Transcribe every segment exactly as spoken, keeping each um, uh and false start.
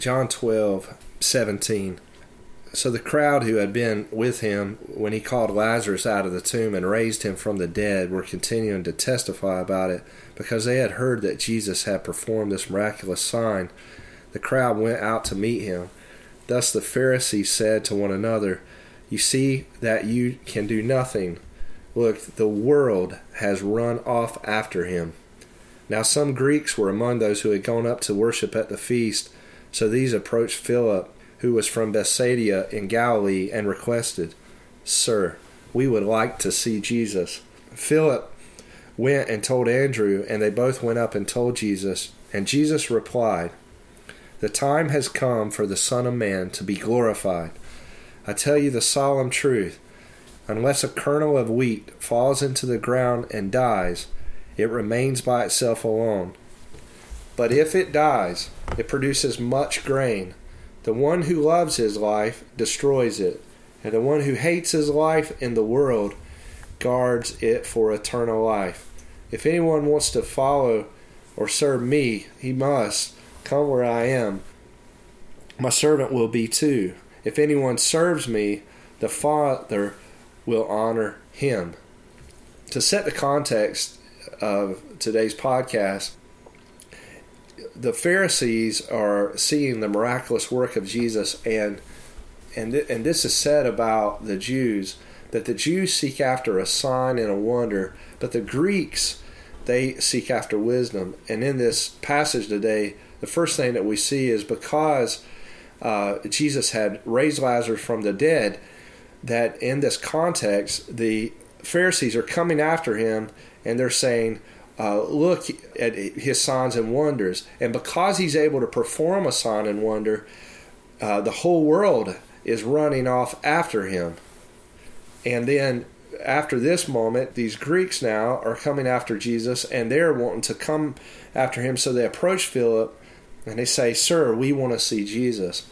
John twelve seventeen. So the crowd who had been with him when he called Lazarus out of the tomb and raised him from the dead were continuing to testify about it, because they had heard that Jesus had performed this miraculous sign. The crowd went out to meet him. Thus the Pharisees said to one another, "You see that you can do nothing. Look, the world has run off after him." Now some Greeks were among those who had gone up to worship at the feast, so these approached Philip, who was from Bethsaida in Galilee, and requested, "Sir, we would like to see Jesus." Philip went and told Andrew, and they both went up and told Jesus. And Jesus replied, "The time has come for the Son of Man to be glorified. I tell you the solemn truth, unless a kernel of wheat falls into the ground and dies, it remains by itself alone. But if it dies, it produces much grain. The one who loves his life destroys it, and the one who hates his life in the world guards it for eternal life. If anyone wants to follow or serve me, he must come where I am. My servant will be too. If anyone serves me, the Father will honor him." To set the context of today's podcast, the Pharisees are seeing the miraculous work of Jesus, and and th- and this is said about the Jews, that the Jews seek after a sign and a wonder, but the Greeks, they seek after wisdom. And in this passage today, the first thing that we see is because uh, Jesus had raised Lazarus from the dead, that in this context, the Pharisees are coming after him, and they're saying, Uh, look at his signs and wonders. And because he's able to perform a sign and wonder, uh, the whole world is running off after him. And then after this moment, these Greeks now are coming after Jesus, and they're wanting to come after him. So they approach Philip, and they say, "Sir, we want to see Jesus."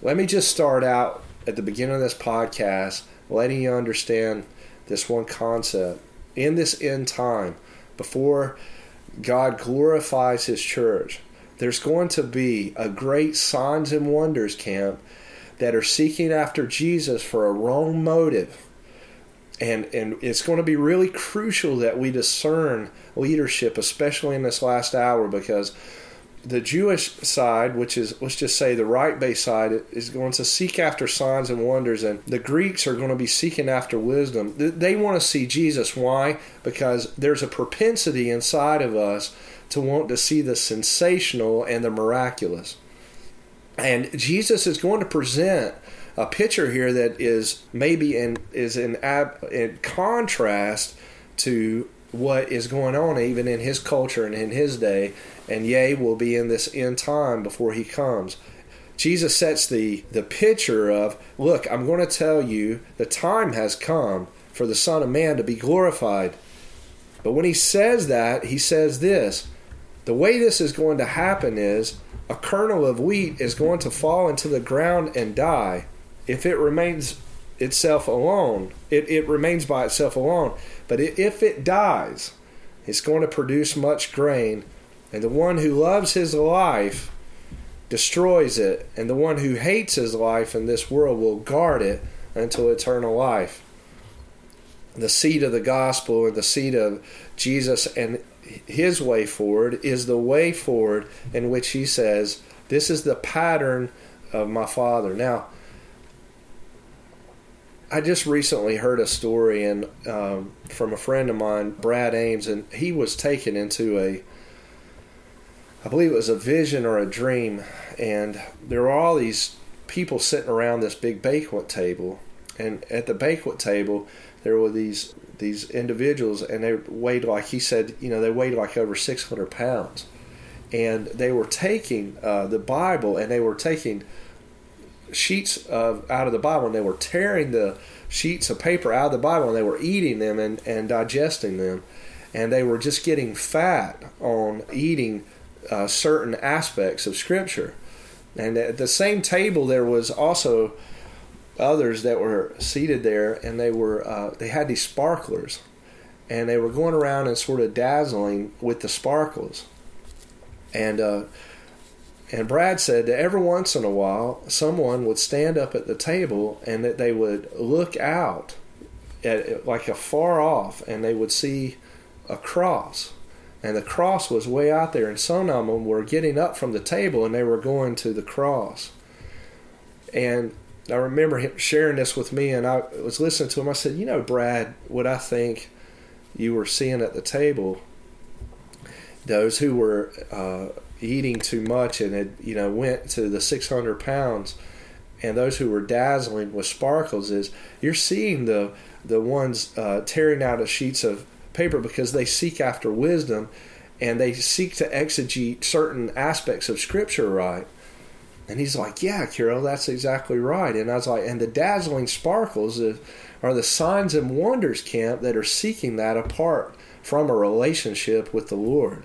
Let me just start out at the beginning of this podcast, letting you understand this one concept. In this end time, before God glorifies his church, there's going to be a great signs and wonders camp that are seeking after Jesus for a wrong motive. And, and it's going to be really crucial that we discern leadership, especially in this last hour, because the Jewish side, which is, let's just say the right-based side, is going to seek after signs and wonders, and the Greeks are going to be seeking after wisdom. They want to see Jesus. Why? Because there's a propensity inside of us to want to see the sensational and the miraculous. And Jesus is going to present a picture here that is maybe in, is in, in contrast to what is going on even in his culture and in his day, and yea, will be in this end time before he comes. Jesus sets the, the picture of, look, I'm going to tell you the time has come for the Son of Man to be glorified. But when he says that, he says this: the way this is going to happen is a kernel of wheat is going to fall into the ground and die. If it remains itself alone, it, it remains by itself alone. But if it dies, it's going to produce much grain. And the one who loves his life destroys it. And the one who hates his life in this world will guard it until eternal life. The seed of the gospel and the seed of Jesus and his way forward is the way forward in which he says, this is the pattern of my Father. Now, I just recently heard a story and um, from a friend of mine, Brad Ames, and he was taken into a, I believe it was a vision or a dream, and there were all these people sitting around this big banquet table, and at the banquet table there were these these individuals, and they weighed, like he said, you know, they weighed like over six hundred pounds, and they were taking uh, the Bible, and they were taking sheets of out of the Bible, and they were tearing the sheets of paper out of the Bible, and they were eating them and, and digesting them, and they were just getting fat on eating uh, certain aspects of Scripture. And at the same table there was also others that were seated there, and they were uh, they had these sparklers, and they were going around and sort of dazzling with the sparkles, and uh And Brad said that every once in a while, someone would stand up at the table and that they would look out at, like afar off, and they would see a cross. And the cross was way out there, and some of them were getting up from the table and they were going to the cross. And I remember him sharing this with me, and I was listening to him. I said, you know, Brad, what I think you were seeing at the table, those who were uh, eating too much and had, you know, went to the six hundred pounds, and those who were dazzling with sparkles, is you're seeing the the ones uh, tearing out of sheets of paper because they seek after wisdom and they seek to exegete certain aspects of Scripture right. And he's like, yeah, Carol, that's exactly right. And I was like, and the dazzling sparkles are the signs and wonders, Camp, that are seeking that apart from a relationship with the Lord.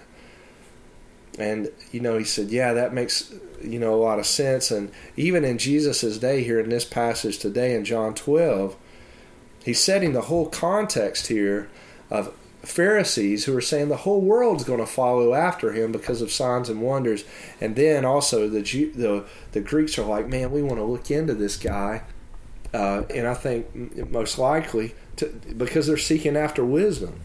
And, you know, he said, yeah, that makes, you know, a lot of sense. And even in Jesus' day here in this passage today in John twelve, he's setting the whole context here of Pharisees who are saying the whole world's going to follow after him because of signs and wonders. And then also the Jew, the the Greeks are like, man, we want to look into this guy. Uh, and I think most likely to, because they're seeking after wisdom.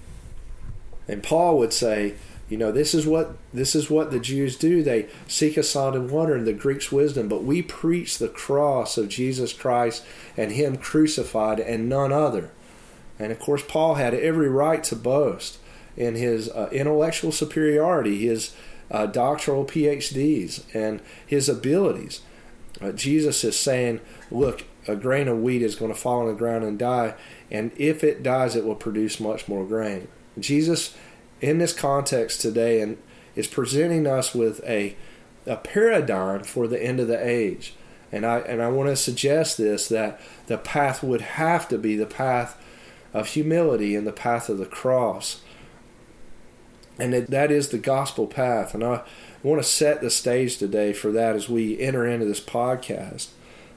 And Paul would say, you know, this is what this is what the Jews do. They seek a sign and wonder, and the Greeks wisdom. But we preach the cross of Jesus Christ and him crucified and none other. And, of course, Paul had every right to boast in his uh, intellectual superiority, his uh, doctoral P H Ds, and his abilities. Uh, Jesus is saying, look, a grain of wheat is going to fall on the ground and die, and if it dies, it will produce much more grain. Jesus, in this context today, and is presenting us with a, a paradigm for the end of the age. And I, and I want to suggest this, that the path would have to be the path of humility in the path of the cross. And that, that is the gospel path. And I want to set the stage today for that as we enter into this podcast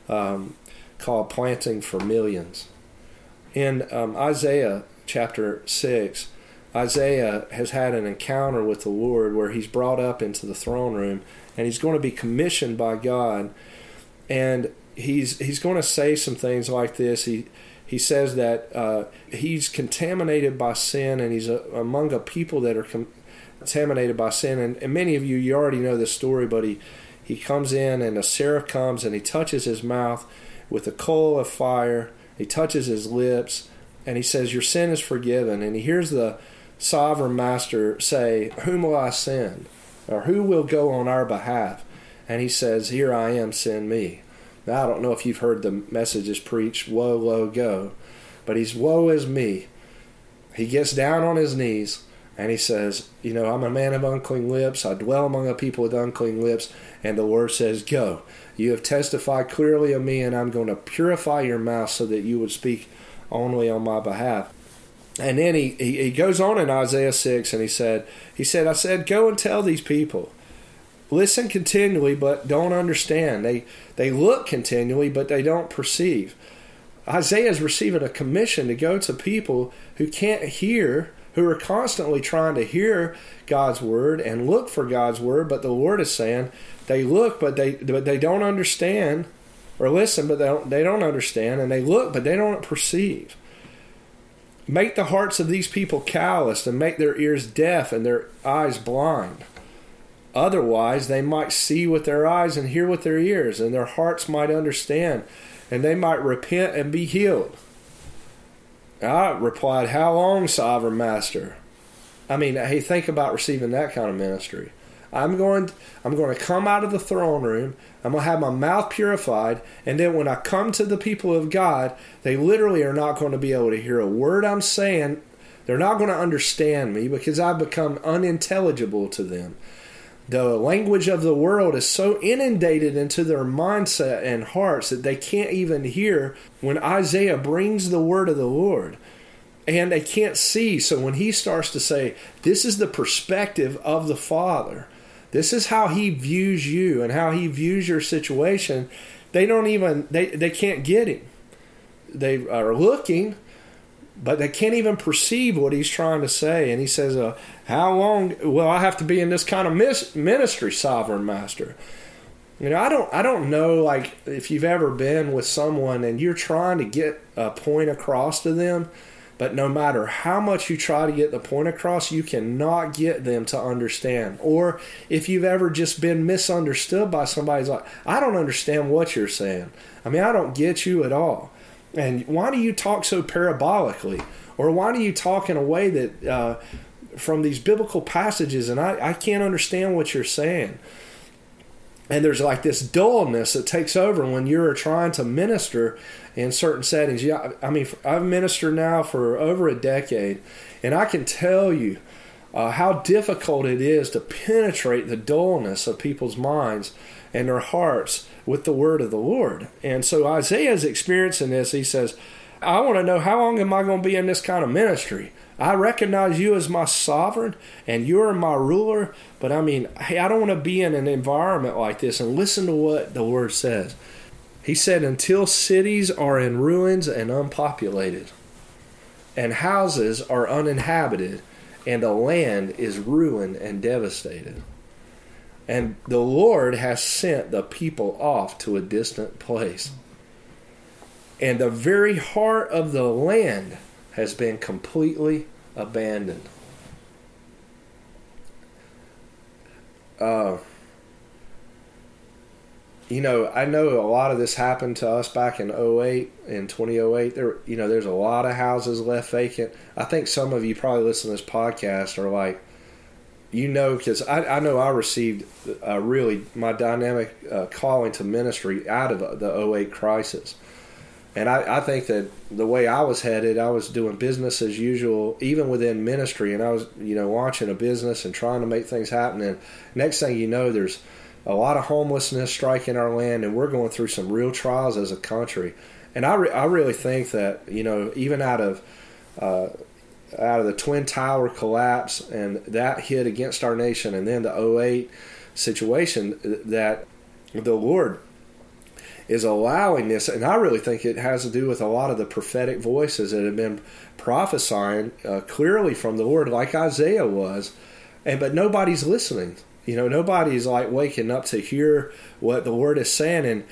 um, called Planting for Millions. In um, Isaiah chapter six, Isaiah has had an encounter with the Lord where he's brought up into the throne room, and he's going to be commissioned by God. And he's he's going to say some things like this. He He says that uh, he's contaminated by sin, and he's a, among a people that are com- contaminated by sin. And, and many of you, you already know this story, but he, he comes in, and a seraph comes, and he touches his mouth with a coal of fire. He touches his lips, and he says, your sin is forgiven. And he hears the sovereign master say, whom will I send? Or who will go on our behalf? And he says, here I am, send me. Now, I don't know if you've heard the messages preached, woe, woe, go, but he's woe is me. He gets down on his knees and he says, you know, I'm a man of unclean lips. I dwell among a people with unclean lips. And the Lord says, go. You have testified clearly of me, and I'm going to purify your mouth so that you would speak only on my behalf. And then he, he, he goes on in Isaiah six, and he said, he said, I said, go and tell these people. Listen continually, but don't understand. They they look continually, but they don't perceive. Isaiah is receiving a commission to go to people who can't hear, who are constantly trying to hear God's word and look for God's word, but the Lord is saying they look, but they but they don't understand, or listen, but they don't they don't understand, and they look, but they don't perceive. Make the hearts of these people calloused, and make their ears deaf and their eyes blind. Otherwise, they might see with their eyes and hear with their ears, and their hearts might understand, and they might repent and be healed. I replied, how long, Sovereign Master? I mean, hey, think about receiving that kind of ministry. I'm going, I'm going to come out of the throne room. I'm going to have my mouth purified. And then when I come to the people of God, they literally are not going to be able to hear a word I'm saying. They're not going to understand me because I've become unintelligible to them. The language of the world is so inundated into their mindset and hearts that they can't even hear when Isaiah brings the word of the Lord. And they can't see. So when he starts to say, this is the perspective of the Father, this is how he views you and how he views your situation, they don't even, they, they can't get him. They are looking, but they can't even perceive what he's trying to say. And he says, uh, how long will I have to be in this kind of mis- ministry, Sovereign Master? You know, I don't I don't know, like, if you've ever been with someone and you're trying to get a point across to them, but no matter how much you try to get the point across, you cannot get them to understand. Or if you've ever just been misunderstood by somebody who's like, I don't understand what you're saying. I mean, I don't get you at all. And why do you talk so parabolically? Or why do you talk in a way that uh, from these biblical passages, and I, I can't understand what you're saying? And there's like this dullness that takes over when you're trying to minister in certain settings. Yeah, I mean, I've ministered now for over a decade, and I can tell you uh, how difficult it is to penetrate the dullness of people's minds and their hearts with the word of the Lord. And so Isaiah's experiencing this. He says, I want to know, how long am I going to be in this kind of ministry? I recognize you as my sovereign and you're my ruler, but I mean, hey, I don't want to be in an environment like this. And listen to what the word says. He said, until cities are in ruins and unpopulated, and houses are uninhabited, and the land is ruined and devastated. And the Lord has sent the people off to a distant place. And the very heart of the land has been completely abandoned. Uh, you know, I know a lot of this happened to us back in oh eight, in twenty oh eight. There, you know, there's a lot of houses left vacant. I think some of you probably listening to this podcast are like, you know, because I, I know I received uh, really my dynamic uh, calling to ministry out of the oh eight crisis. And I, I think that the way I was headed, I was doing business as usual, even within ministry. And I was, you know, launching a business and trying to make things happen. And next thing you know, there's a lot of homelessness striking our land, and we're going through some real trials as a country. And I, re- I really think that, you know, even out of uh, out of the Twin Tower collapse, and that hit against our nation, and then the oh eight situation, that the Lord is allowing this, and I really think it has to do with a lot of the prophetic voices that have been prophesying uh, clearly from the Lord, like Isaiah was, and but nobody's listening. You know, nobody's like waking up to hear what the Lord is saying, and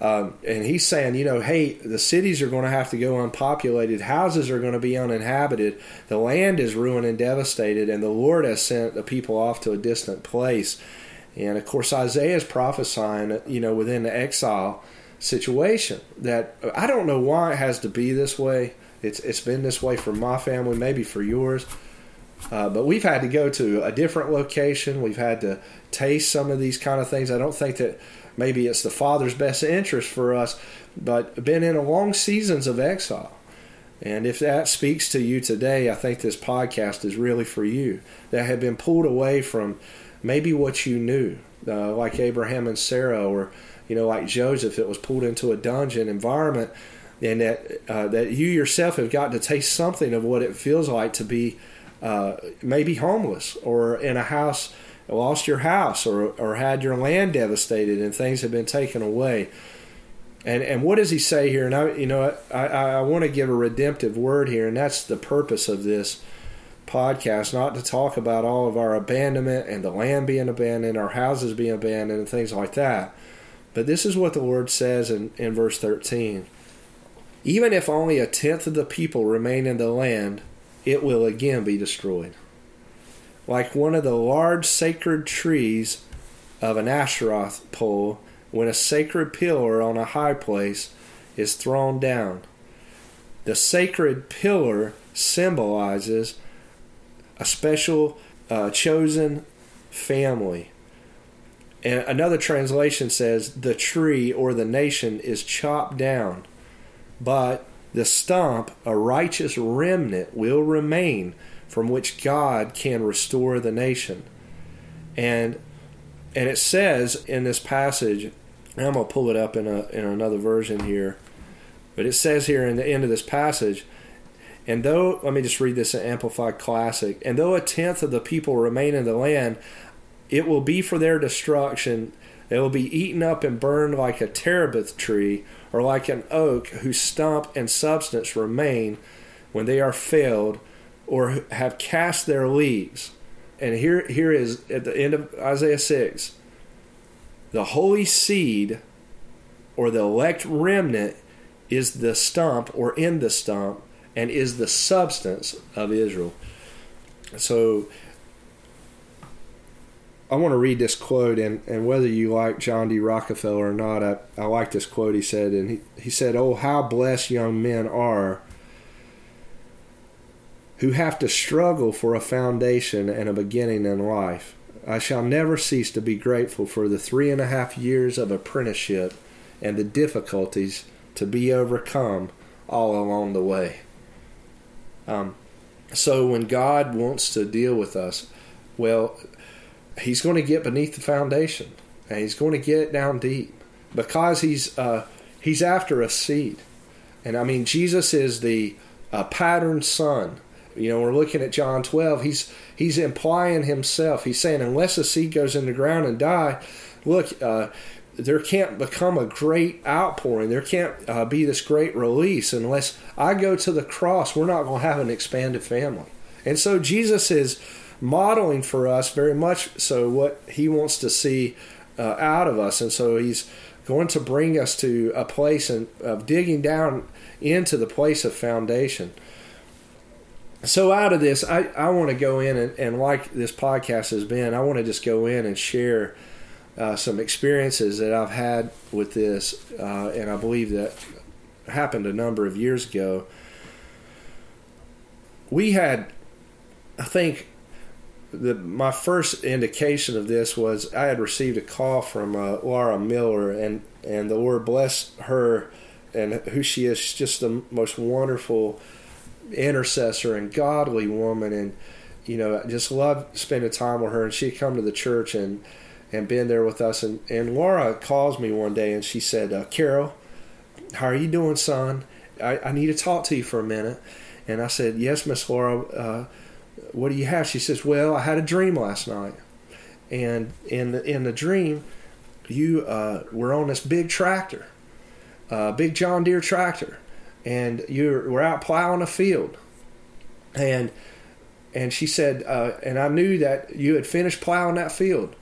um, and he's saying, you know, hey, the cities are going to have to go unpopulated, houses are going to be uninhabited, the land is ruined and devastated, and the Lord has sent the people off to a distant place. And of course, Isaiah is prophesying, you know, within the exile situation, that I don't know why it has to be this way. It's it's been this way for my family, maybe for yours, uh, but we've had to go to a different location. We've had to taste some of these kind of things. I don't think that maybe it's the Father's best interest for us, but been in a long seasons of exile. And if that speaks to you today, I think this podcast is really for you that have been pulled away from maybe what you knew, uh, like Abraham and Sarah, or, you know, like Joseph, it was pulled into a dungeon environment, and that uh, that you yourself have got to taste something of what it feels like to be uh, maybe homeless, or in a house, lost your house, or or had your land devastated, and things have been taken away. And and what does he say here? And I, you know, I I want to give a redemptive word here, and that's the purpose of this podcast, not to talk about all of our abandonment and the land being abandoned, our houses being abandoned, and things like that. But this is what the Lord says in, in verse thirteen. Even if only a tenth of the people remain in the land, it will again be destroyed. Like one of the large sacred trees of an Asheroth pole, when a sacred pillar on a high place is thrown down. The sacred pillar symbolizes a special uh, chosen family. And another translation says the tree or the nation is chopped down, but the stump, a righteous remnant, will remain, from which God can restore the nation. And and it says in this passage, and I'm going to pull it up in a in another version here, but it says here in the end of this passage, and though, let me just read this in Amplified Classic. And though a tenth of the people remain in the land, it will be for their destruction. It will be eaten up and burned like a terebinth tree, or like an oak whose stump and substance remain when they are felled or have cast their leaves. And here, here is at the end of Isaiah six. The holy seed or the elect remnant is the stump or in the stump and is the substance of Israel. So I want to read this quote, and, and whether you like John D. Rockefeller or not, I, I like this quote he said. And he, he said, "Oh, how blessed young men are who have to struggle for a foundation and a beginning in life. I shall never cease to be grateful for the three and a half years of apprenticeship and the difficulties to be overcome all along the way." Um, so when God wants to deal with us, well, he's going to get beneath the foundation, and he's going to get down deep, because he's uh, he's after a seed. And I mean, Jesus is the uh, pattern son. You know, we're looking at John twelve. He's he's implying himself. He's saying, unless a seed goes in the ground and die, look, uh, there can't become a great outpouring. There can't uh, be this great release unless I go to the cross. We're not going to have an expanded family. And so Jesus is modeling for us very much so what he wants to see uh, out of us. And so he's going to bring us to a place in, of digging down into the place of foundation. So out of this, I, I want to go in and, and like this podcast has been, I want to just go in and share uh, some experiences that I've had with this. Uh, and I believe that happened a number of years ago. We had, I think, The, my first indication of this was I had received a call from uh, Laura Miller, and, and the Lord bless her and who she is. She's just the most wonderful intercessor and godly woman, and you know, I just loved spending time with her. And she had come to the church and, and been there with us. And, and Laura calls me one day, and she said, uh, "Carol, how are you doing, son? I, I need to talk to you for a minute." And I said, "Yes, Miss Laura, uh, what do you have?" She says, "Well, I had a dream last night, and in the, in the dream, you uh, were on this big tractor, uh, big John Deere tractor, and you were out plowing a field." And and she said, uh, "And I knew that you had finished plowing that field,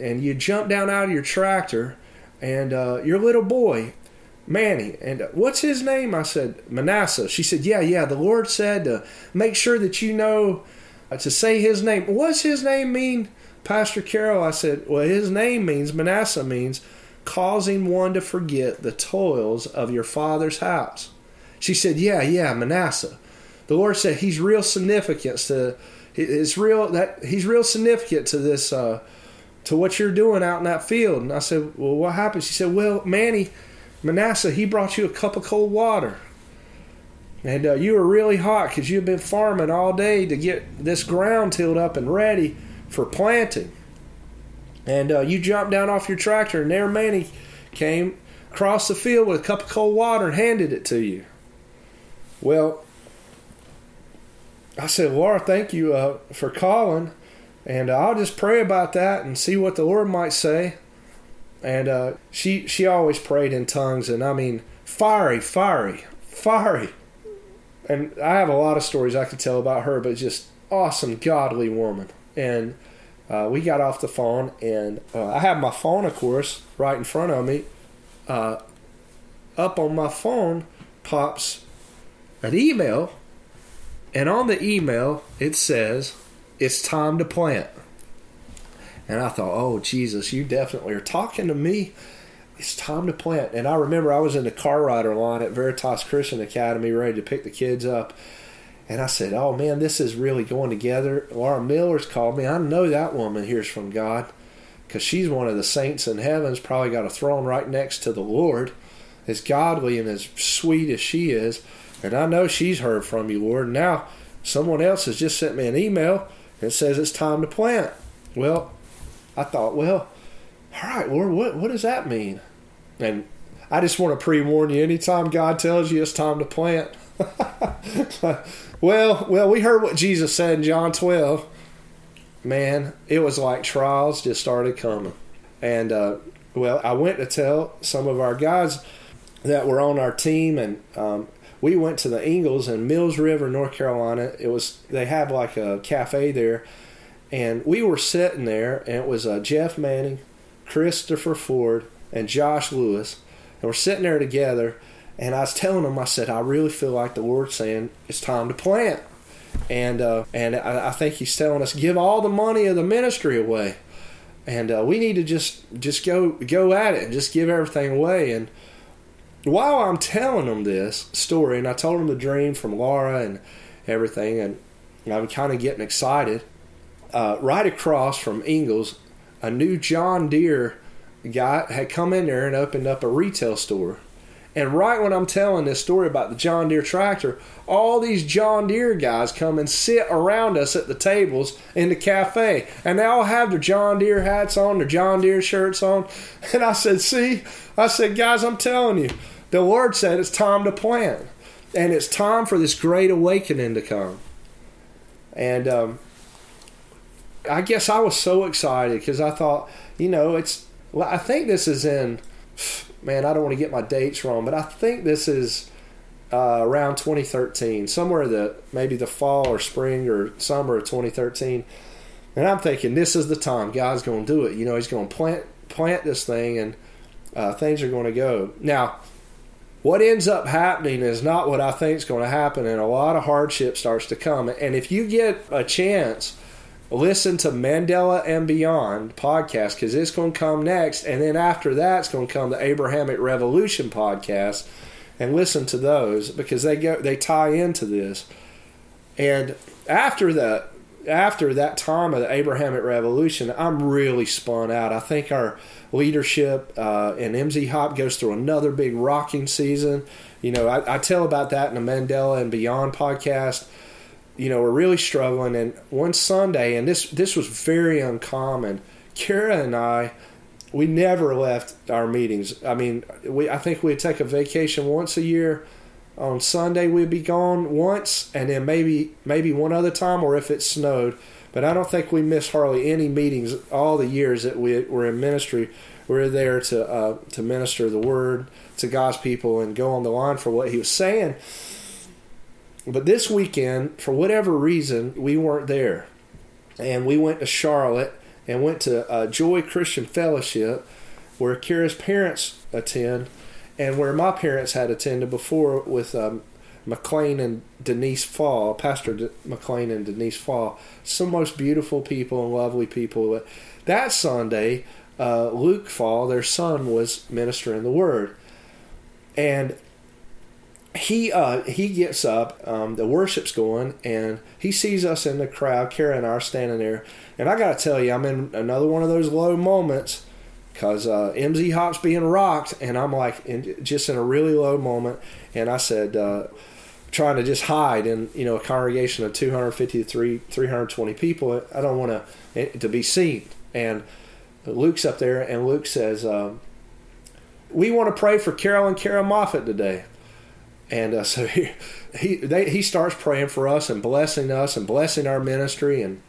and you jumped down out of your tractor, and uh, your little boy, Manny, and uh, what's his name?" I said, "Manasseh." She said, yeah, yeah, the Lord said to make sure that you know uh, to say his name. What's his name mean, Pastor Carol? I said, well, his name means, Manasseh means causing one to forget the toils of your father's house. She said, yeah, yeah, Manasseh. The Lord said he's real significant to it's real that he's real significant to this uh, to what you're doing out in that field. And I said, well, what happened? She said, well, Manny, Manasseh, he brought you a cup of cold water, and uh, you were really hot because you've been farming all day to get this ground tilled up and ready for planting. And uh, you jumped down off your tractor, and there Manny came across the field with a cup of cold water and handed it to you. Well, I said, Laura, thank you uh, for calling, and I'll just pray about that and see what the Lord might say. And uh, she she always prayed in tongues, and I mean, fiery, fiery, fiery. And I have a lot of stories I could tell about her, but just awesome, godly woman. And uh, we got off the phone, and uh, I have my phone, of course, right in front of me. Uh, up on my phone pops an email, and on the email it says, "It's time to plant." And I thought, oh, Jesus, you definitely are talking to me. It's time to plant. And I remember I was in the car rider line at Veritas Christian Academy ready to pick the kids up. And I said, oh, man, this is really going together. Laura Miller's called me. I know that woman hears from God because she's one of the saints in heaven's, probably got a throne right next to the Lord, as godly and as sweet as she is. And I know she's heard from you, Lord. Now someone else has just sent me an email that says it's time to plant. Well, I thought, well, all right, Lord, what, what does that mean? And I just want to pre-warn you, anytime God tells you it's time to plant. well, well, we heard what Jesus said in John twelve. Man, it was like trials just started coming. And, uh, well, I went to tell some of our guys that were on our team, and um, we went to the Ingles in Mills River, North Carolina. It was, they have like a cafe there. And we were sitting there, and it was uh, Jeff Manning, Christopher Ford, and Josh Lewis, and we're sitting there together, and I was telling them, I said, I really feel like the Lord's saying it's time to plant. And uh, and I, I think he's telling us, give all the money of the ministry away. And uh, we need to just just go go at it and just give everything away. And while I'm telling them this story, and I told them the dream from Laura and everything, and I'm kind of getting excited, uh, right across from Ingles, a new John Deere guy had come in there and opened up a retail store. And right when I'm telling this story about the John Deere tractor, all these John Deere guys come and sit around us at the tables in the cafe. And they all have their John Deere hats on, their John Deere shirts on. And I said, see? I said, guys, I'm telling you, the Lord said it's time to plant. And it's time for this great awakening to come. And um, I guess I was so excited because I thought, you know, it's, well, I think this is in... Man, I don't want to get my dates wrong, but I think this is uh, around twenty thirteen, somewhere the maybe the fall or spring or summer of twenty thirteen. And I'm thinking, this is the time. God's going to do it. You know, he's going to plant plant this thing, and uh, things are going to go. Now, what ends up happening is not what I think is going to happen, and a lot of hardship starts to come. And if you get a chance, listen to Mandela and Beyond podcast, because it's going to come next. And then after that, it's going to come the Abrahamic Revolution podcast. And listen to those, because they go they tie into this. And after that, after that time of the Abrahamic Revolution, I'm really spun out. I think our leadership uh, and M Z Hop goes through another big rocking season. You know, I, I tell about that in the Mandela and Beyond podcast. You know, we're really struggling, and one Sunday, and this this was very uncommon, Kara and I, we never left our meetings. I mean, we I think we'd take a vacation once a year. On Sunday, we'd be gone once, and then maybe maybe one other time, or if it snowed. But I don't think we missed hardly any meetings all the years that we were in ministry. We were there to uh, to minister the word to God's people and go on the line for what he was saying. But this weekend, for whatever reason, we weren't there. And we went to Charlotte and went to uh, Joy Christian Fellowship, where Kira's parents attend and where my parents had attended before with um, McLean and Denise Fall, Pastor De- McLean and Denise Fall. Some most beautiful people and lovely people. That Sunday, uh, Luke Fall, their son, was ministering the word. And He uh, he gets up, um, the worship's going, and he sees us in the crowd. Kara and I are standing there. And I got to tell you, I'm in another one of those low moments because uh, M Z Hop's being rocked, and I'm like in, just in a really low moment. And I said, uh, trying to just hide in, you know, a congregation of two hundred fifty to three hundred twenty people. I don't want to to be seen. And Luke's up there, and Luke says, um, we want to pray for Carol and Kara Moffitt today. And uh, so he he, they, he starts praying for us and blessing us and blessing our ministry, and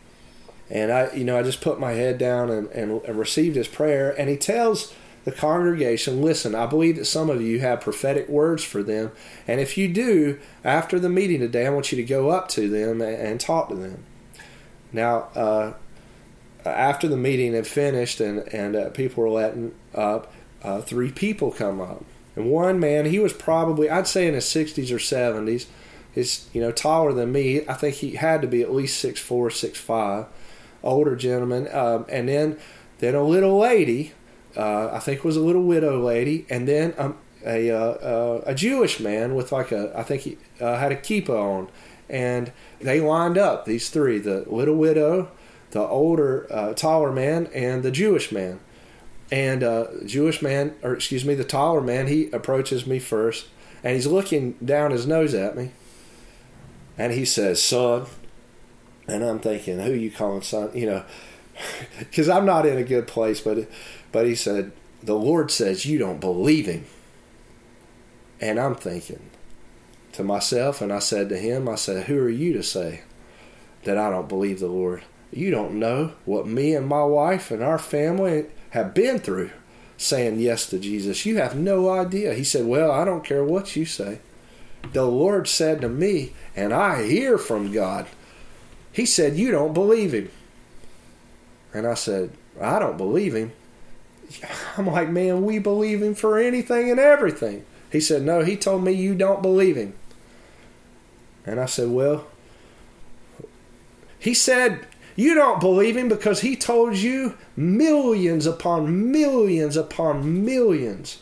and I you know I just put my head down and, and, and received his prayer. And he tells the congregation, listen, I believe that some of you have prophetic words for them, and if you do, after the meeting today, I want you to go up to them and, and talk to them. Now, uh, after the meeting had finished and and uh, people were letting up, uh, three people come up. And one man, he was probably, I'd say in his sixties or seventies, is, you know, taller than me. I think he had to be at least six foot four, six foot five, older gentleman. Um, and then then a little lady, uh, I think was a little widow lady, and then um, a uh, uh, a Jewish man with like a, I think he uh, had a kippah on. And they lined up, these three, the little widow, the older, uh, taller man, and the Jewish man. And uh, Jewish man, or excuse me, the taller man, he approaches me first, and he's looking down his nose at me, and he says, "Son," and I'm thinking, "Who you calling son?" You know, because I'm not in a good place. But but he said, "The Lord says you don't believe him," and I'm thinking to myself, and I said to him, I said, "Who are you to say that I don't believe the Lord? You don't know what me and my wife and our family have been through saying yes to Jesus. You have no idea." He said, "Well, I don't care what you say. The Lord said to me, and I hear from God. He said, you don't believe him." And I said, "I don't believe him." I'm like, man, we believe him for anything and everything. He said, no, he told me you don't believe him. And I said, well, he said, you don't believe him because he told you millions upon millions upon millions,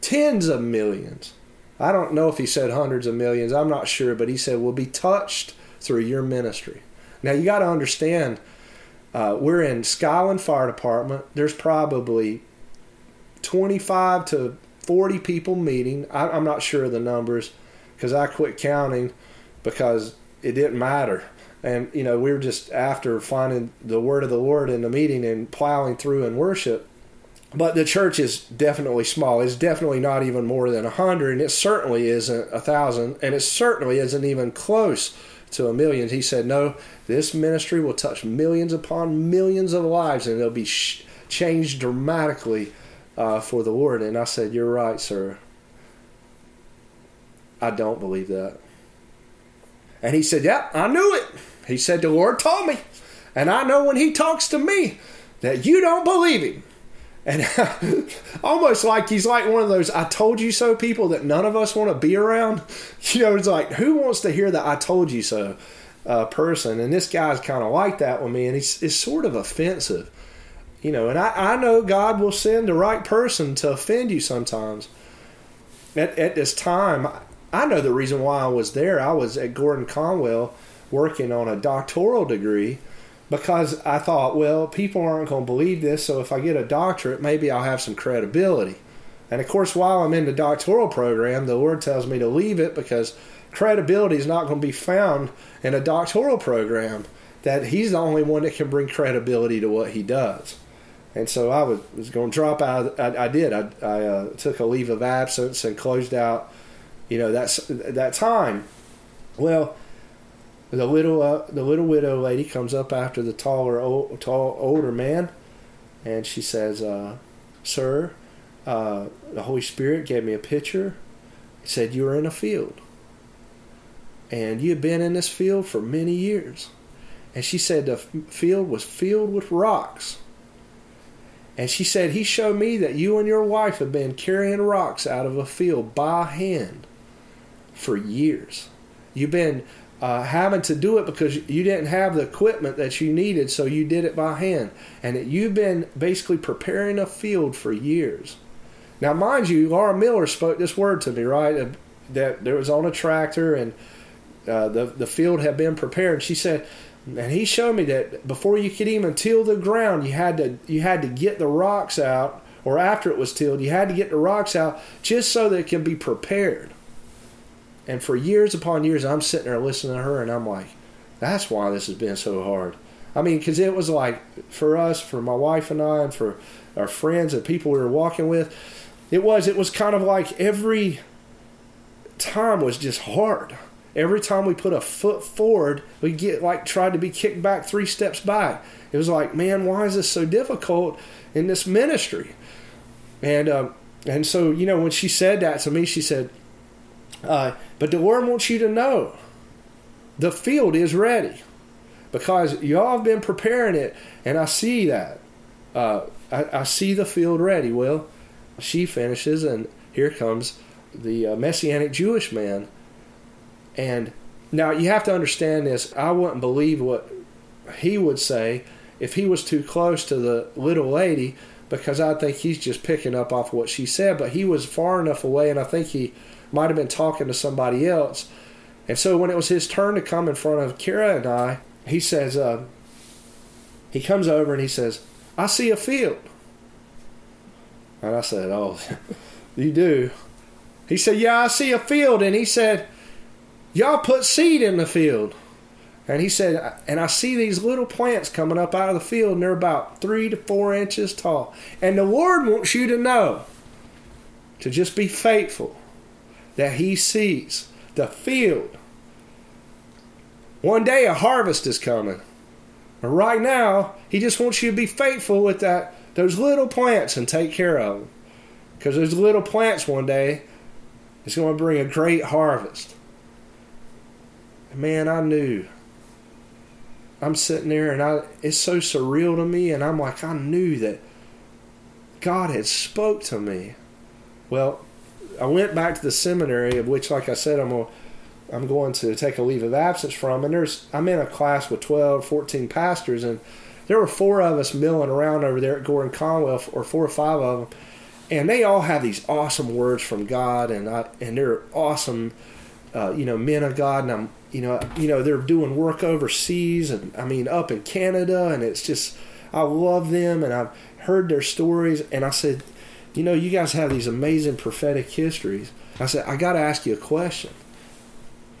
tens of millions. I don't know if he said hundreds of millions. I'm not sure. But he said, we'll be touched through your ministry. Now, you got to understand, uh, we're in Skyland Fire Department. There's probably twenty-five to forty people meeting. I, I'm not sure of the numbers because I quit counting because it didn't matter. And, you know, we were just after finding the word of the Lord in the meeting and plowing through in worship. But the church is definitely small. It's definitely not even more than one hundred, and it certainly isn't one thousand, and it certainly isn't even close to a million. He said, no, this ministry will touch millions upon millions of lives, and it'll be sh- changed dramatically uh, for the Lord. And I said, you're right, sir. I don't believe that. And he said, yep, I knew it. He said, the Lord told me, and I know when he talks to me that you don't believe him. And almost like he's like one of those I told you so people that none of us want to be around. You know, it's like, who wants to hear that I told you so uh, person? And this guy's kind of like that with me, and it's, it's sort of offensive. You know, and I, I know God will send the right person to offend you sometimes. At, at this time, I know the reason why I was there. I was at Gordon Conwell working on a doctoral degree, because I thought, well, people aren't going to believe this, so if I get a doctorate, maybe I'll have some credibility. And, of course, while I'm in the doctoral program, the Lord tells me to leave it because credibility is not going to be found in a doctoral program, that he's the only one that can bring credibility to what he does. And so I was, was going to drop out. I, I did. I, I uh, took a leave of absence and closed out, you know, that's, that time. Well, The little uh, the little widow lady comes up after the taller old, tall older man, and she says, uh, "Sir, uh, the Holy Spirit gave me a picture. It said you were in a field, and you had been in this field for many years." And she said the field was filled with rocks. And she said, "He showed me that you and your wife have been carrying rocks out of a field by hand for years. You've been." Uh, having to do it because you didn't have the equipment that you needed, so you did it by hand. And that you've been basically preparing a field for years. Now, mind you, Laura Miller spoke this word to me, right? That there was on a tractor, and uh, the, the field had been prepared. She said, and he showed me that before you could even till the ground, you had to you had to get the rocks out, or after it was tilled, you had to get the rocks out just so that it can be prepared. And for years upon years, I'm sitting there listening to her, and I'm like, that's why this has been so hard. I mean, because it was like, for us, for my wife and I, and for our friends and people we were walking with, it was it was kind of like every time was just hard. Every time we put a foot forward, we get like tried to be kicked back three steps back. It was like, man, why is this so difficult in this ministry? And, um, and so, you know, when she said that to me, she said, Uh, but the Lord wants you to know the field is ready because y'all have been preparing it, and I see that. Uh, I, I see the field ready. Well, she finishes, and here comes the uh, Messianic Jewish man. And now you have to understand this. I wouldn't believe what he would say if he was too close to the little lady, because I think he's just picking up off what she said. But he was far enough away, and I think he might have been talking to somebody else. And so when it was his turn to come in front of Kara and I, he says, uh, he comes over and he says, I see a field. And I said, oh, you do? He said, yeah, I see a field. And he said, y'all put seed in the field. And he said, and I see these little plants coming up out of the field, and they're about three to four inches tall. And the Lord wants you to know to just be faithful, that he sees the field. One day a harvest is coming. And right now, he just wants you to be faithful with that, those little plants, and take care of them. Because those little plants one day, it's going to bring a great harvest. And man, I knew. I'm sitting there, and I it's so surreal to me, and I'm like, I knew that God had spoke to me. Well, I went back to the seminary, of which, like I said, I'm a, I'm going to take a leave of absence from. And there's I'm in a class with twelve, fourteen pastors, and there were four of us milling around over there at Gordon Conwell, or four or five of them, and they all have these awesome words from God, and I, and they're awesome, uh, you know, men of God, and I'm, you know, you know, they're doing work overseas, and I mean, up in Canada, and it's just, I love them, and I've heard their stories, and I said, you know, you guys have these amazing prophetic histories. I said, I got to ask you a question.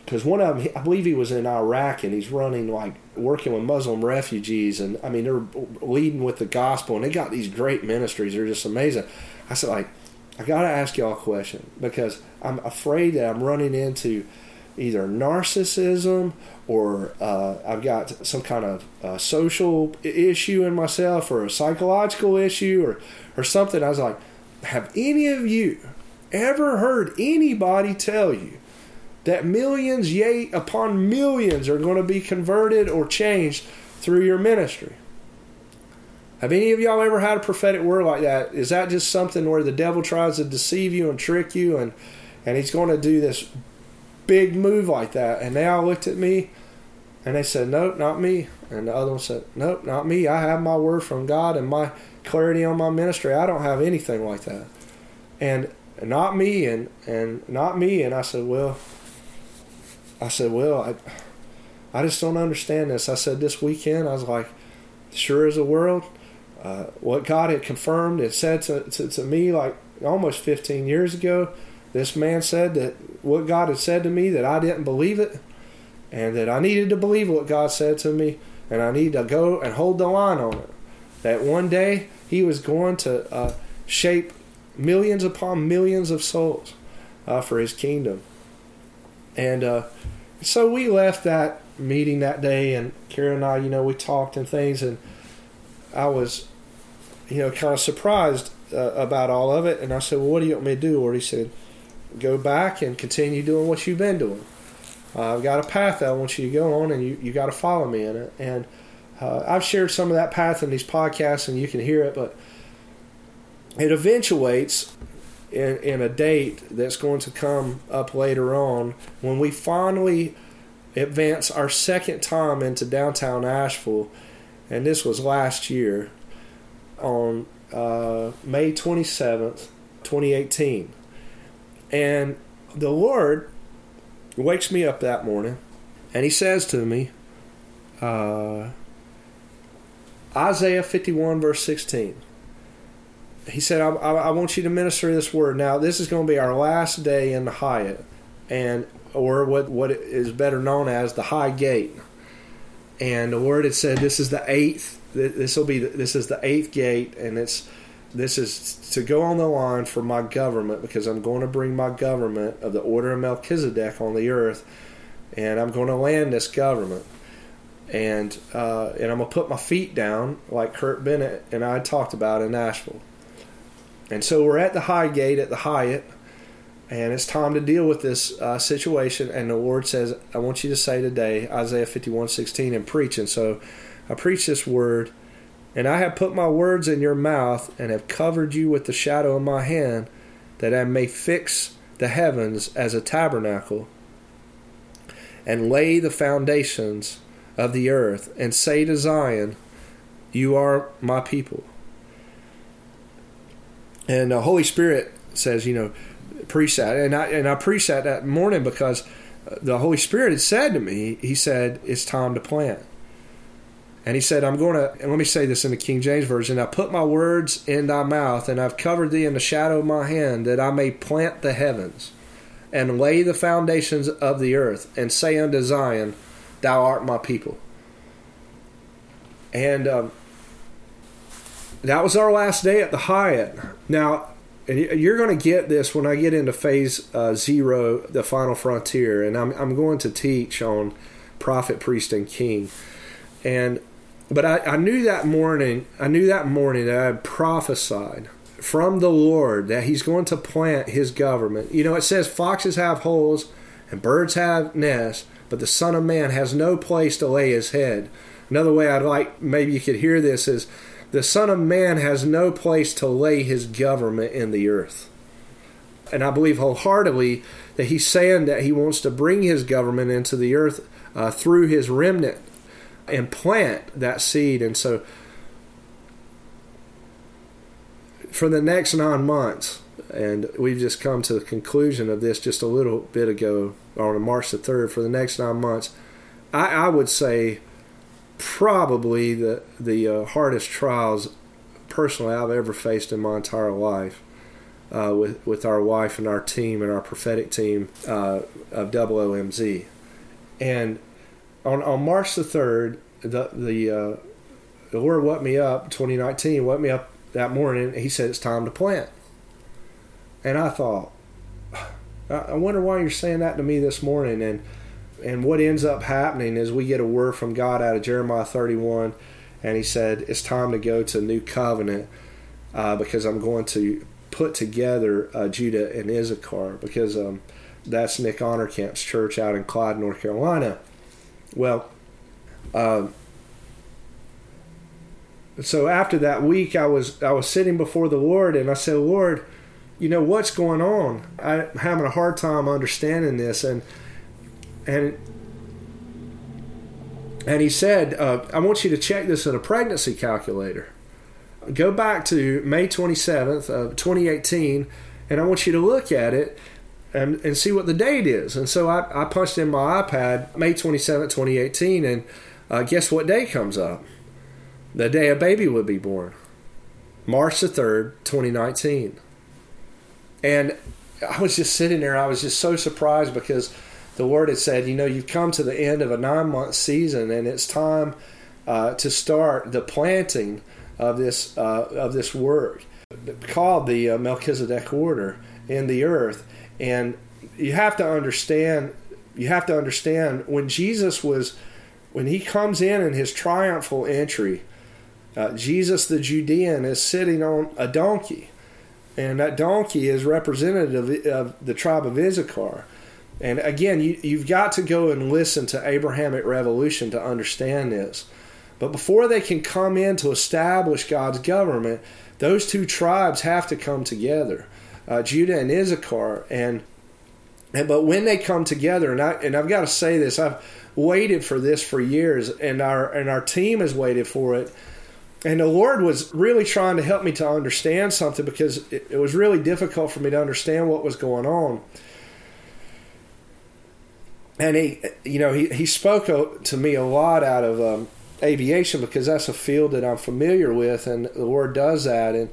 Because one of them, I believe he was in Iraq, and he's running, like, working with Muslim refugees. And, I mean, they're leading with the gospel, and they got these great ministries. They're just amazing. I said, like, I got to ask y'all a question, because I'm afraid that I'm running into either narcissism or uh, I've got some kind of uh, social issue in myself, or a psychological issue, or, or something. I was like, have any of you ever heard anybody tell you that millions, yea, upon millions are going to be converted or changed through your ministry? Have any of y'all ever had a prophetic word like that? Is that just something where the devil tries to deceive you and trick you, and, and he's going to do this big move like that? And they all looked at me, and they said, nope, not me. And the other one said, nope, not me. I have my word from God and my clarity on my ministry. I don't have anything like that. And not me, and, and not me. And I said, well... I said, well, I, I just don't understand this. I said, this weekend, I was like, sure as the world, uh, what God had confirmed and said to, to, to me, like, almost fifteen years ago, this man said that what God had said to me, that I didn't believe it, and that I needed to believe what God said to me, and I need to go and hold the line on it. That one day, he was going to uh, shape millions upon millions of souls uh, for his kingdom. And uh, so we left that meeting that day, and Karen and I, you know, we talked and things, and I was, you know, kind of surprised uh, about all of it. And I said, well, what do you want me to do, Lord? He said, go back and continue doing what you've been doing. Uh, I've got a path that I want you to go on, and you, you got to follow me in it. And uh, I've shared some of that path in these podcasts, and you can hear it, but it eventuates In, in a date that's going to come up later on when we finally advance our second time into downtown Asheville. And this was last year on uh, May twenty-seventh, twenty eighteen. And the Lord wakes me up that morning, and he says to me, uh, Isaiah fifty-one, verse sixteen. He said, I, I want you to minister this word. Now, this is going to be our last day in the Hyatt, and or what, what is better known as the High Gate. And the Lord had said, this is the eighth. This will be the, this is the eighth gate, and it's this is to go on the line for my government, because I'm going to bring my government of the order of Melchizedek on the earth, and I'm going to land this government. And uh, and I'm going to put my feet down like Kurt Bennett and I talked about in Nashville. And so we're at the High Gate at the Hyatt, and it's time to deal with this uh, situation. And the Lord says, I want you to say today, Isaiah fifty-one sixteen, and preach. And so I preach this word, and I have put my words in your mouth and have covered you with the shadow of my hand, that I may fix the heavens as a tabernacle and lay the foundations of the earth, and say to Zion, you are my people. And the Holy Spirit says, you know, preach that. And I, and I preached that that morning because the Holy Spirit had said to me, he said, it's time to plant. And he said, I'm going to, and let me say this in the King James Version, I put my words in thy mouth, and I've covered thee in the shadow of my hand, that I may plant the heavens and lay the foundations of the earth, and say unto Zion, thou art my people. And um, that was our last day at the Hyatt. Now, you're going to get this when I get into phase uh, zero, the final frontier, and I'm I'm going to teach on prophet, priest, and king. And but I, I knew that morning, I knew that morning that I had prophesied from the Lord that He's going to plant His government. You know, it says foxes have holes and birds have nests, but the Son of Man has no place to lay his head. Another way I'd like, maybe you could hear this, is The Son of Man has no place to lay his government in the earth. And I believe wholeheartedly that he's saying that he wants to bring his government into the earth uh, through his remnant and plant that seed. And so for the next nine months, and we've just come to the conclusion of this just a little bit ago, on March the third, for the next nine months, I, I would say probably the, the uh, hardest trials personally I've ever faced in my entire life. Uh, with, with our wife and our team and our prophetic team uh, of O O M Z. And on, on March the third, the the, uh, the Lord woke me up, twenty nineteen, woke me up that morning, and he said, it's time to plant. And I thought, I, I wonder why you're saying that to me this morning. And, and what ends up happening is we get a word from God out of Jeremiah thirty-one, and he said, it's time to go to New Covenant uh, because I'm going to put together uh, Judah and Issachar, because um, that's Nick Honnerkamp's church out in Clyde, North Carolina. Well, um, so after that week, I was I was sitting before the Lord, and I said, Lord, you know, what's going on? I'm having a hard time understanding this, and and and he said, uh, I want you to check this in a pregnancy calculator. Go back to May twenty-seventh of twenty eighteen, and I want you to look at it and, and see what the date is. And so I, I punched in my iPad May twenty-seventh, twenty eighteen, and uh, guess what day comes up? The day a baby would be born, March the third, twenty nineteen. And I was just sitting there. I was just so surprised, because the Lord had said, you know, you've come to the end of a nine-month season, and it's time uh, to start the planting of this uh, of this work called the uh, Melchizedek order in the earth. And you have to understand, you have to understand when Jesus was, when he comes in in his triumphal entry, uh, Jesus the Judean is sitting on a donkey, and that donkey is representative of the tribe of Issachar. And again, you, you've got to go and listen to Abrahamic Revolution to understand this. But before they can come in to establish God's government, those two tribes have to come together, uh, Judah and Issachar. And, and but when they come together, and I and I've got to say this, I've waited for this for years, and our and our team has waited for it. And the Lord was really trying to help me to understand something, because it, it was really difficult for me to understand what was going on. And he, you know, he he spoke to me a lot out of Um, aviation, because that's a field that I'm familiar with, and the Lord does that. And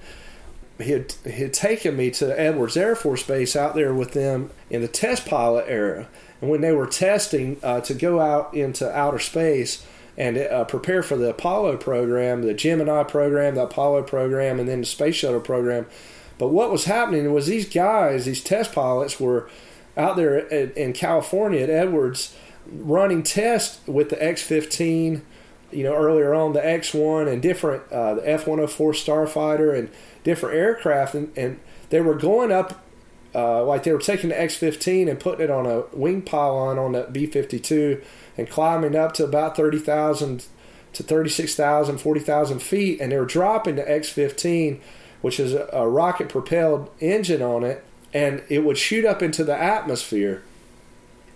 he had, he had taken me to Edwards Air Force Base out there with them in the test pilot era, and when they were testing uh, to go out into outer space and uh, prepare for the Apollo program, the Gemini program, the Apollo program, and then the space shuttle program. But what was happening was these guys, these test pilots, were out there in, in California at Edwards running tests with the X fifteen, you know, earlier on the X one, and different uh, the F one oh four Starfighter and different aircraft, and, and they were going up uh, like they were taking the X fifteen and putting it on a wing pylon on the B fifty-two and climbing up to about thirty thousand to thirty-six thousand, forty thousand feet, and they were dropping the X fifteen, which is a, a rocket-propelled engine on it, and it would shoot up into the atmosphere.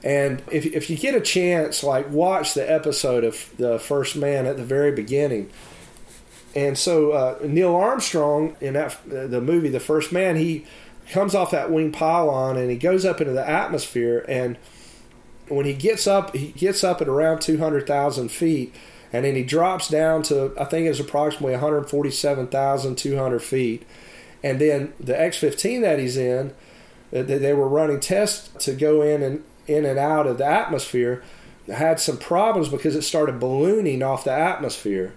And if if you get a chance, like, watch the episode of the First Man at the very beginning. And so uh, Neil Armstrong in that the movie The First Man, he comes off that wing pylon and he goes up into the atmosphere. And when he gets up, he gets up at around two hundred thousand feet, and then he drops down to, I think it was approximately one hundred forty-seven thousand two hundred feet. And then the X fifteen that he's in, they were running tests to go in and in and out of the atmosphere, had some problems because it started ballooning off the atmosphere.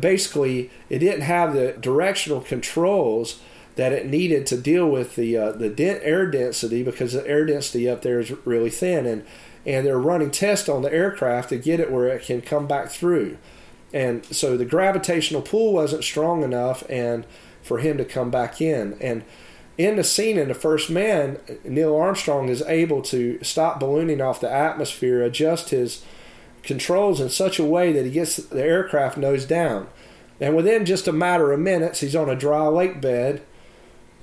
Basically, it didn't have the directional controls that it needed to deal with the uh, the dent air density, because the air density up there is really thin, and and they're running tests on the aircraft to get it where it can come back through. And so the gravitational pull wasn't strong enough and for him to come back in. And in the scene in The First Man, Neil Armstrong is able to stop ballooning off the atmosphere, adjust his controls in such a way that he gets the aircraft nose down. And within just a matter of minutes, he's on a dry lake bed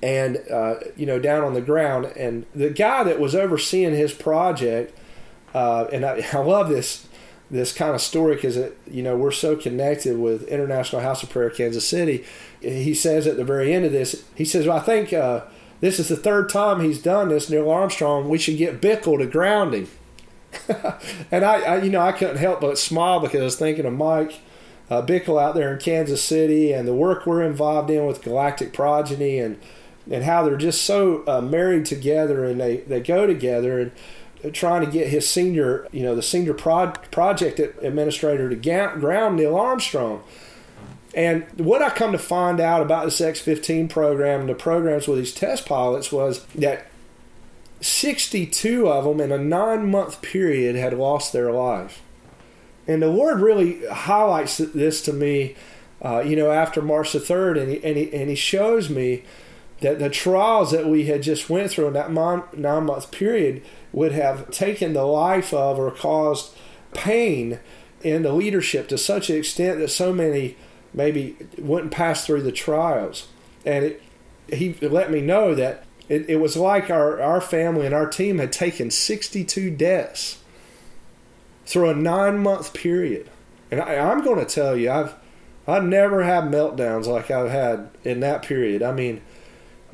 and, uh, you know, down on the ground. And the guy that was overseeing his project, uh, and I, I love this this kind of story because, you know, we're so connected with International House of Prayer, Kansas City. He says at the very end of this, he says, well, I think uh, this is the third time he's done this, Neil Armstrong. We should get Bickle to ground him. And, I, I, you know, I couldn't help but smile because I was thinking of Mike uh, Bickle out there in Kansas City and the work we're involved in with Galactic Progeny and, and how they're just so uh, married together and they, they go together and uh, trying to get his senior, you know, the senior pro- project administrator to ga- ground Neil Armstrong. And what I come to find out about this X fifteen program and the programs with these test pilots was that sixty-two of them in a nine-month period had lost their life. And the Lord really highlights this to me, uh, you know, after March the third, and he, and, he, and he shows me that the trials that we had just went through in that mon- nine-month period would have taken the life of or caused pain in the leadership to such an extent that so many maybe wouldn't pass through the trials. And it, he let me know that It, it was like our, our family and our team had taken sixty-two deaths through a nine-month period. And I, I'm going to tell you, I've I never had meltdowns like I've had in that period. I mean,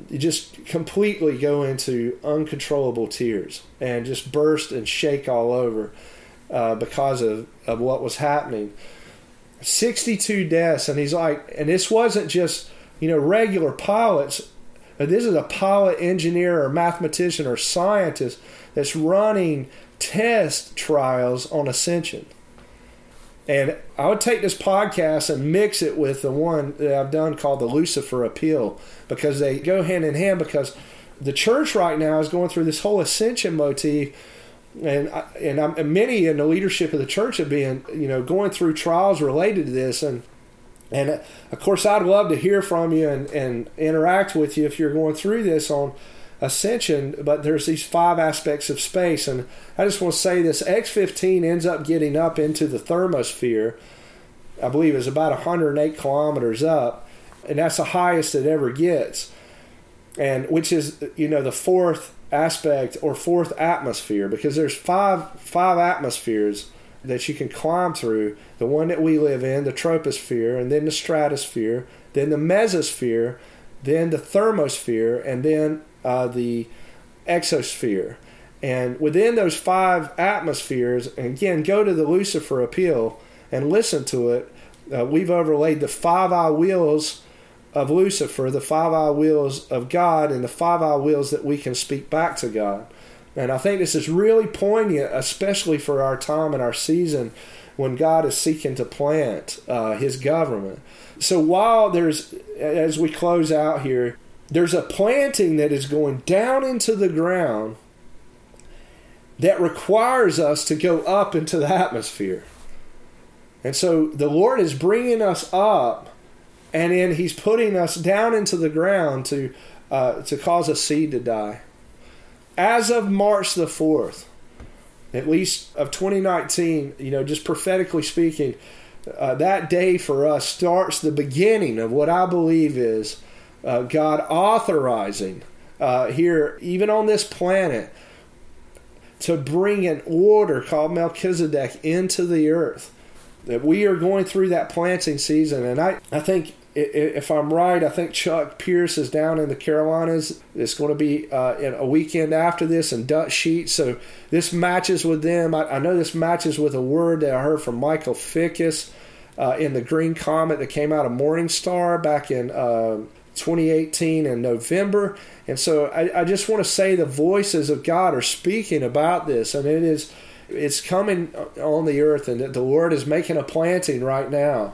you just completely go into uncontrollable tears and just burst and shake all over uh, because of, of what was happening. sixty-two deaths, and he's like, and this wasn't just, you know, regular pilots. This is a pilot, engineer, or mathematician, or scientist that's running test trials on Ascension. And I would take this podcast and mix it with the one that I've done called the Lucifer Appeal, because they go hand in hand, because the church right now is going through this whole Ascension motif. And I, and, I'm, and many in the leadership of the church are being, you know, going through trials related to this. And And, of course, I'd love to hear from you and, and interact with you if you're going through this on Ascension, but there's these five aspects of space. And I just want to say this, X fifteen ends up getting up into the thermosphere. I believe it's about one hundred eight kilometers up, and that's the highest it ever gets, and which is, you know, the fourth aspect or fourth atmosphere, because there's five five atmospheres that you can climb through, the one that we live in, the troposphere, and then the stratosphere, then the mesosphere, then the thermosphere, and then uh, the exosphere. And within those five atmospheres, and again, go to the Lucifer Appeal and listen to it. Uh, we've overlaid the five-eye wheels of Lucifer, the five-eye wheels of God, and the five-eye wheels that we can speak back to God. And I think this is really poignant, especially for our time and our season when God is seeking to plant uh, his government. So while there's, as we close out here, there's a planting that is going down into the ground that requires us to go up into the atmosphere. And so the Lord is bringing us up, and then he's putting us down into the ground to uh, to cause a seed to die. As of March the fourth, at least of twenty nineteen, you know, just prophetically speaking, uh, that day for us starts the beginning of what I believe is uh, God authorizing uh, here, even on this planet, to bring an order called Melchizedek into the earth. That we are going through that planting season, and I, I think, if I'm right, I think Chuck Pierce is down in the Carolinas. It's going to be uh, in a weekend after this in Duck Sheet. So this matches with them. I, I know this matches with a word that I heard from Michael Fickus uh, in the Green Comet that came out of Morningstar back in uh, twenty eighteen in November. And so I, I just want to say the voices of God are speaking about this. And it is, it's coming on the earth, and that the Lord is making a planting right now.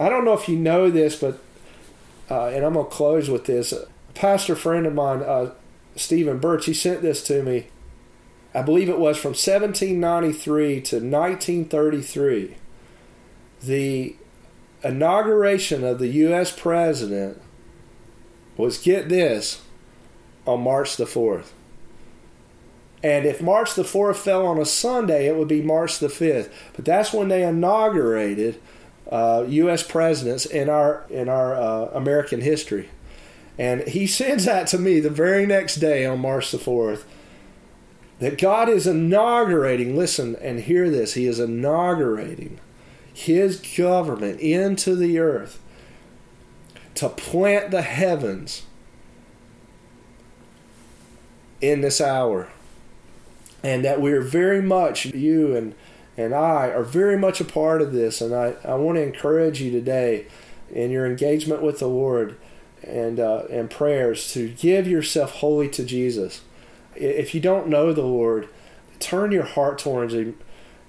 I don't know if you know this, but, uh, and I'm going to close with this. A pastor friend of mine, uh, Stephen Birch, he sent this to me. I believe it was from seventeen ninety-three to nineteen thirty-three. The inauguration of the U S president was, get this, on March the fourth. And if March the fourth fell on a Sunday, it would be March the fifth. But that's when they inaugurated uh, U S presidents in our in our uh, American history. And he sends that to me the very next day on March the fourth, that God is inaugurating, listen and hear this, he is inaugurating his government into the earth to plant the heavens in this hour. And that we are very much, you and and I are very much a part of this. And I, I want to encourage you today in your engagement with the Lord and uh, and prayers to give yourself wholly to Jesus. If you don't know the Lord, turn your heart towards him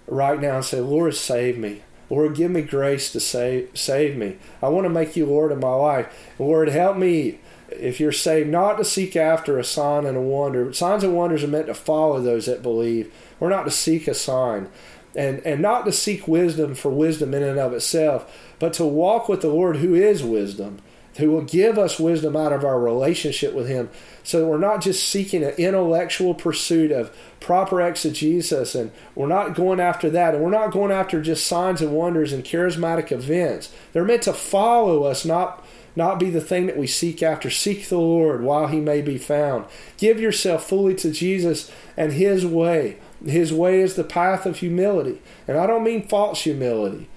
right now and say, Lord, save me. Lord, give me grace to save, save me. I want to make you Lord of my life. Lord, help me, if you're saved, not to seek after a sign and a wonder. Signs and wonders are meant to follow those that believe. We're not to seek a sign and, and not to seek wisdom for wisdom in and of itself, but to walk with the Lord who is wisdom, who will give us wisdom out of our relationship with him, so that we're not just seeking an intellectual pursuit of proper exegesis, and we're not going after that, and we're not going after just signs and wonders and charismatic events. They're meant to follow us, not not be the thing that we seek after. Seek the Lord while he may be found. Give yourself fully to Jesus and his way. His way is the path of humility. And I don't mean false humility.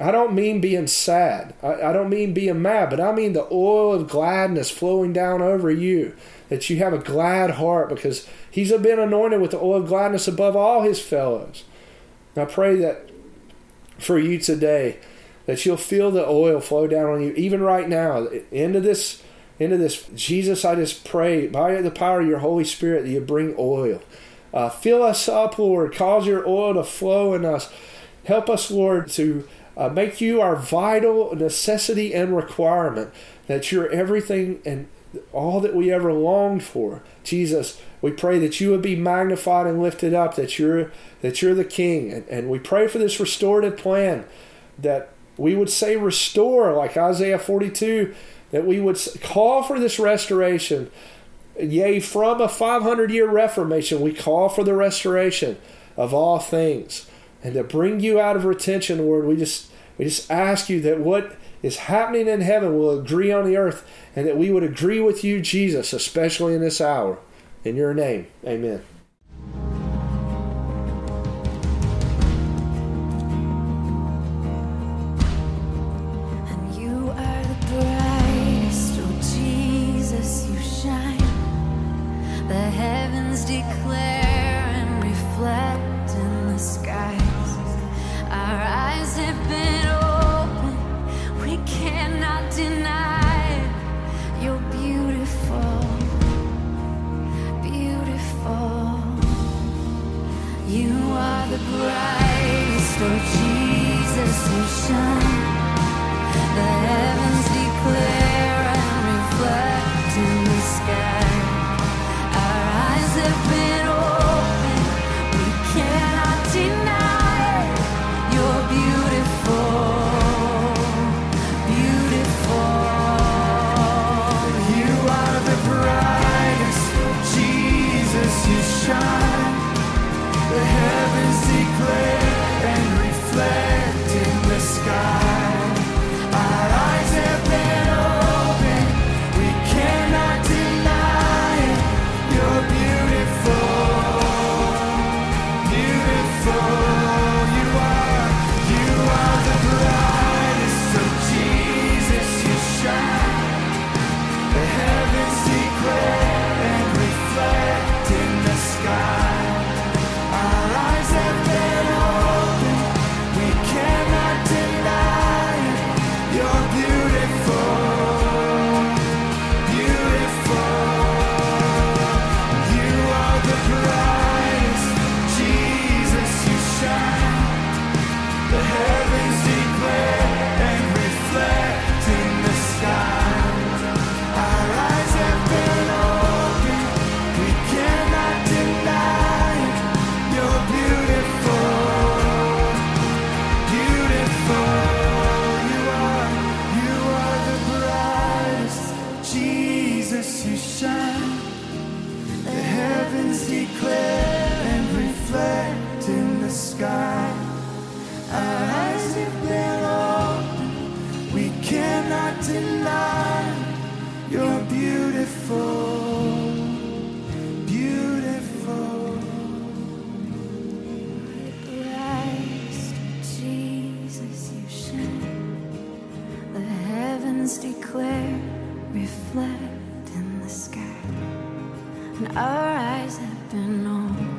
I don't mean being sad. I, I don't mean being mad, but I mean the oil of gladness flowing down over you, that you have a glad heart because he's been anointed with the oil of gladness above all his fellows. And I pray that for you today, that you'll feel the oil flow down on you, even right now, into this, into this. Jesus, I just pray, by the power of your Holy Spirit, that you bring oil. Uh, fill us up, Lord. Cause your oil to flow in us. Help us, Lord, to... Uh, make you our vital necessity and requirement, that you're everything and all that we ever longed for. Jesus, we pray that you would be magnified and lifted up, that you're that you're the King. And, and we pray for this restorative plan, that we would say restore, like Isaiah forty-two, that we would call for this restoration. Yea, from a five hundred year reformation, we call for the restoration of all things. And to bring you out of retention, Lord, we just we just ask you that what is happening in heaven will agree on the earth, and that we would agree with you, Jesus, especially in this hour. In your name, amen. Christ, oh Jesus, you shine. The heavens declare and reflect in the sky. Our eyes have been opened, we cannot deny it. You're beautiful, beautiful. You are the brightest, oh Jesus, you shine. The heavens declare and reflect in the sky. Our eyes have been opened. in the sky, and our eyes have been opened.